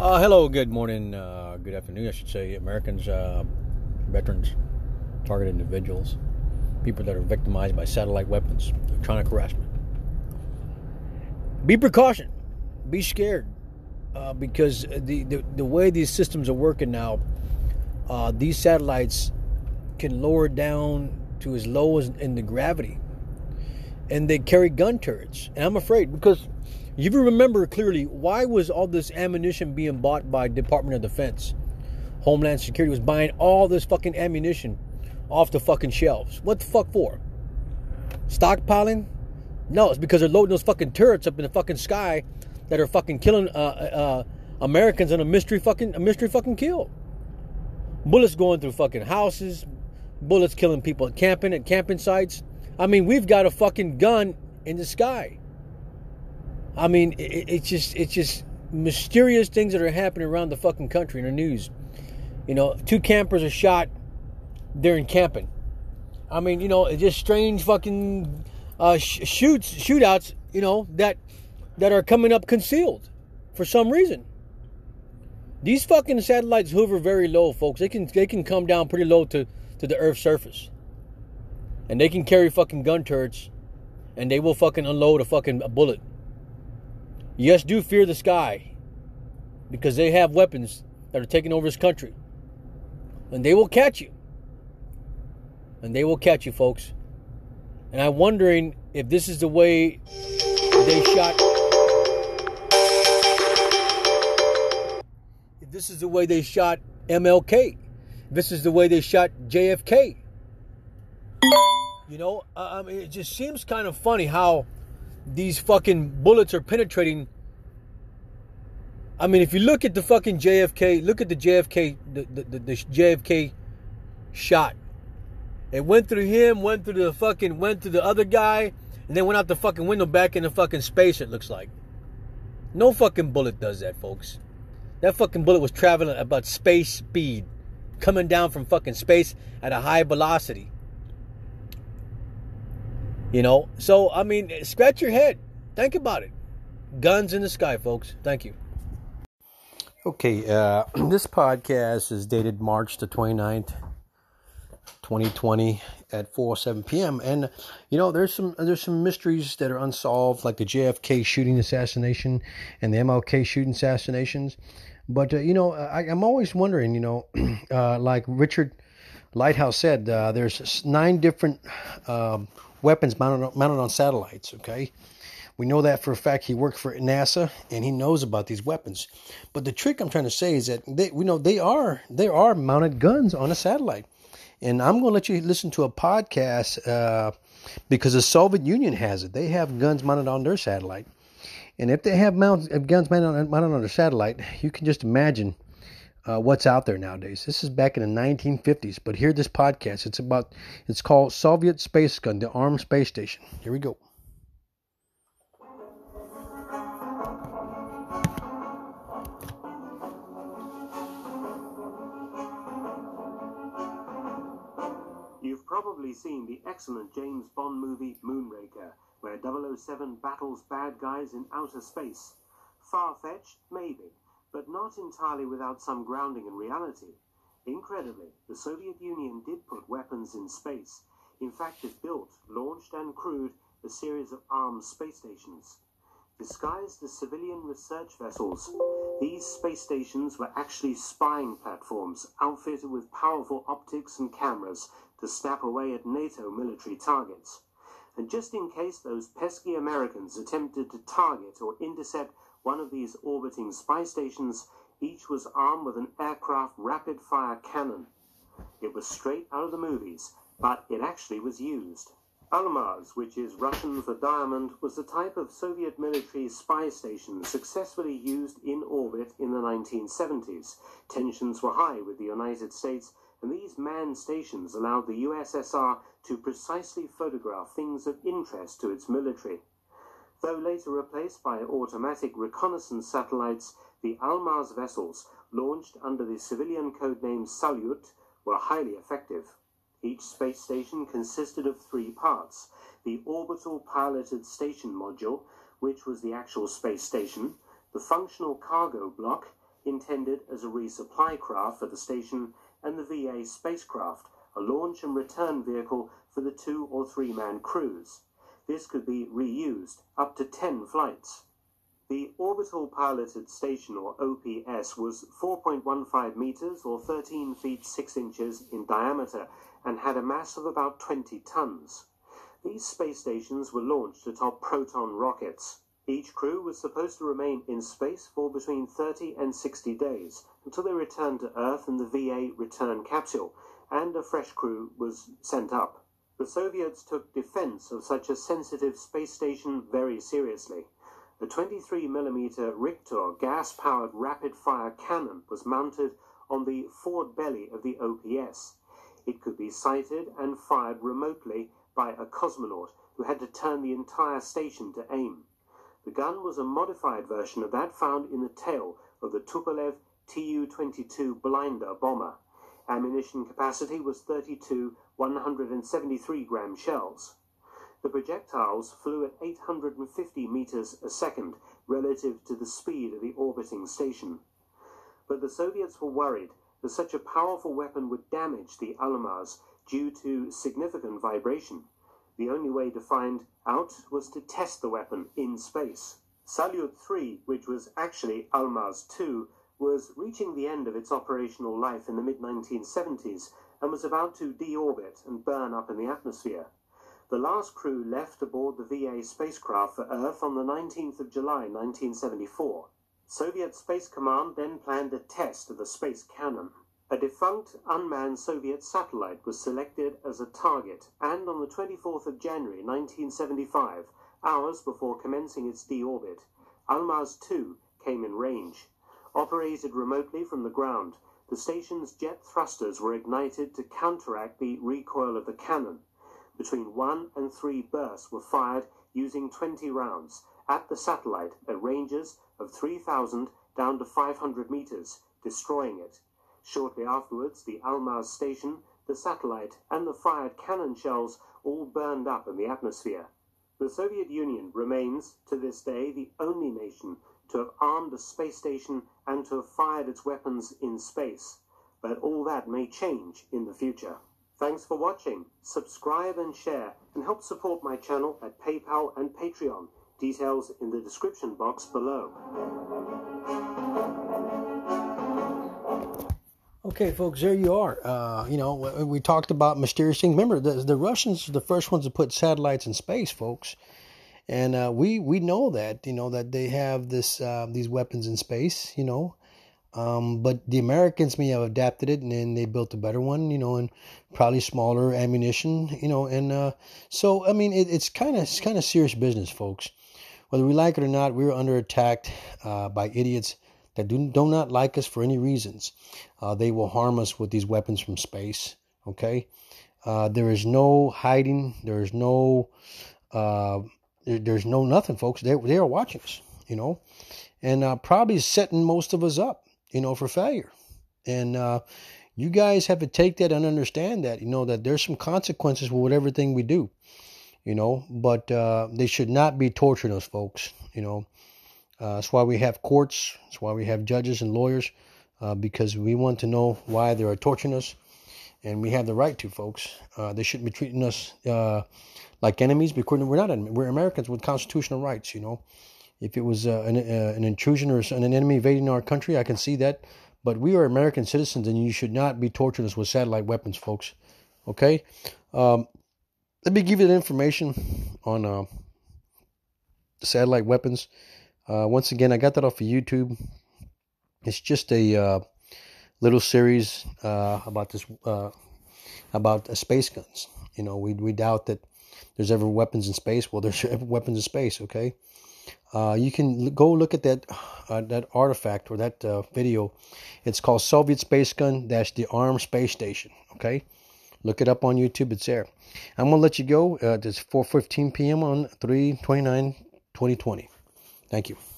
Hello, good morning, good afternoon, I should say, Americans, veterans, targeted individuals, people that are victimized by satellite weapons, electronic harassment. Be precaution, be scared, because the way these systems are working now, these satellites can lower down to as low as in the gravity, and they carry gun turrets, and I'm afraid, because you remember clearly, why was all this ammunition being bought by Department of Defense? Homeland Security was buying all this fucking ammunition off the fucking shelves. What the fuck for? Stockpiling? No, it's because they're loading those fucking turrets up in the fucking sky that are fucking killing Americans in a mystery fucking kill. Bullets going through fucking houses, bullets killing people at camping sites. I mean, we've got a fucking gun in the sky. I mean, it's just mysterious things that are happening around the fucking country in the news. You know, 2 campers are shot during camping. I mean, you know, it's just strange fucking shootouts, you know, that are coming up concealed for some reason. These fucking satellites hover very low, folks. They can come down pretty low to the Earth's surface. And they can carry fucking gun turrets, and they will fucking unload a bullet. Yes, do fear the sky, because they have weapons that are taking over this country. And they will catch you. And they will catch you, folks. And I'm wondering if this is the way they shot... If this is the way they shot MLK. If this is the way they shot JFK. You know, I mean, it just seems kind of funny how these fucking bullets are penetrating. I mean, if you look at the fucking JFK, look at the JFK, the JFK shot. It went through him, went through the other guy, and then went out the fucking window back into fucking space, it looks like. No fucking bullet does that, folks. That fucking bullet was traveling at about space speed, coming down from fucking space at a high velocity. You know, so, I mean, scratch your head. Think about it. Guns in the sky, folks. Thank you. Okay, this podcast is dated March the 29th, 2020 at 4:07 p.m. And, you know, there's some mysteries that are unsolved, like the JFK shooting assassination and the MLK shooting assassinations. But, you know, I'm always wondering, you know, like Richard Lighthouse said, there's 9 different... weapons mounted on satellites, okay? We know that for a fact. He worked for NASA, and he knows about these weapons. But the trick I'm trying to say is that they are mounted guns on a satellite. And I'm going to let you listen to a podcast because the Soviet Union has it. They have guns mounted on their satellite. And if they have guns mounted on their satellite, you can just imagine what's out there nowadays. This is back in the 1950s, but hear this podcast. It's called Soviet Space Gun, the Armed Space Station. Here we go. You've probably seen the excellent James Bond movie Moonraker, where 007 battles bad guys in outer space. Far-fetched, maybe, but not entirely without some grounding in reality. Incredibly, the Soviet Union did put weapons in space. In fact, it built, launched and crewed a series of armed space stations. Disguised as civilian research vessels, these space stations were actually spying platforms outfitted with powerful optics and cameras to snap away at NATO military targets. And just in case those pesky Americans attempted to target or intercept one of these orbiting spy stations, each was armed with an aircraft rapid-fire cannon. It was straight out of the movies, but it actually was used. Almaz, which is Russian for diamond, was a type of Soviet military spy station successfully used in orbit in the 1970s. Tensions were high with the United States, and these manned stations allowed the USSR to precisely photograph things of interest to its military. Though later replaced by automatic reconnaissance satellites, the Almaz vessels, launched under the civilian codename Salyut, were highly effective. Each space station consisted of 3 parts: the orbital piloted station module, which was the actual space station, the functional cargo block, intended as a resupply craft for the station, and the VA spacecraft, a launch and return vehicle for the 2- or 3-man crews. This could be reused up to 10 flights. The Orbital Piloted Station, or OPS, was 4.15 meters or 13 feet 6 inches in diameter and had a mass of about 20 tons. These space stations were launched atop Proton rockets. Each crew was supposed to remain in space for between 30 and 60 days until they returned to Earth in the VA return capsule, and a fresh crew was sent up. The Soviets took defense of such a sensitive space station very seriously. The 23mm Rikhter gas-powered rapid-fire cannon was mounted on the forward belly of the OPS. It could be sighted and fired remotely by a cosmonaut who had to turn the entire station to aim. The gun was a modified version of that found in the tail of the Tupolev Tu-22 Blinder bomber. Ammunition capacity was 32 173-gram shells. The projectiles flew at 850 meters a second relative to the speed of the orbiting station. But the Soviets were worried that such a powerful weapon would damage the Almaz due to significant vibration. The only way to find out was to test the weapon in space. Salyut 3, which was actually Almaz 2, was reaching the end of its operational life in the mid-1970s and was about to deorbit and burn up in the atmosphere. The last crew left aboard the VA spacecraft for Earth on the 19th of July 1974. Soviet Space Command then planned a test of the space cannon. A defunct unmanned Soviet satellite was selected as a target, and on the 24th of January 1975, hours before commencing its deorbit, Almaz 2 came in range. Operated remotely from the ground, the station's jet thrusters were ignited to counteract the recoil of the cannon. Between 1 and 3 bursts were fired using 20 rounds at the satellite at ranges of 3,000 down to 500 meters, destroying it. Shortly afterwards, the Almaz station, the satellite, and the fired cannon shells all burned up in the atmosphere. The Soviet Union remains, to this day, the only nation to have armed a space station and to have fired its weapons in space. But all that may change in the future. Thanks for watching. Subscribe and share, and help support my channel at PayPal and Patreon. Details in the description box below. Okay, folks, there you are. You know, we talked about mysterious things. Remember, the Russians are the first ones to put satellites in space, folks. And we know that, you know, that they have this these weapons in space, you know. But the Americans may have adapted it, and then they built a better one, you know, and probably smaller ammunition, you know, and so I mean it's kind of serious business, folks. Whether we like it or not, we're under attack by idiots that do not like us for any reasons. They will harm us with these weapons from space. Okay, there is no hiding. There is no nothing, folks. They are watching us, you know, and probably setting most of us up, you know, for failure. And you guys have to take that and understand that, you know, that there's some consequences for whatever thing we do, you know, but they should not be torturing us, folks, you know. That's why we have courts. That's why we have judges and lawyers, because we want to know why they are torturing us, and we have the right to, folks. They shouldn't be treating us like enemies, because we're Americans with constitutional rights, you know. If it was an intrusion or an enemy invading our country, I can see that. But we are American citizens, and you should not be torturing us with satellite weapons, folks. Okay? Let me give you the information on satellite weapons. Once again, I got that off of YouTube. It's just a little series about this about space guns. You know, we doubt that there's ever weapons in space. Well, there's ever weapons in space, okay? You can go look at that that artifact or that video. It's called Soviet Space Gun - the Armed Space Station. Okay, look it up on YouTube. It's there. I'm gonna let you go. It's 4:15 p.m. on 3/29/2020. Thank you.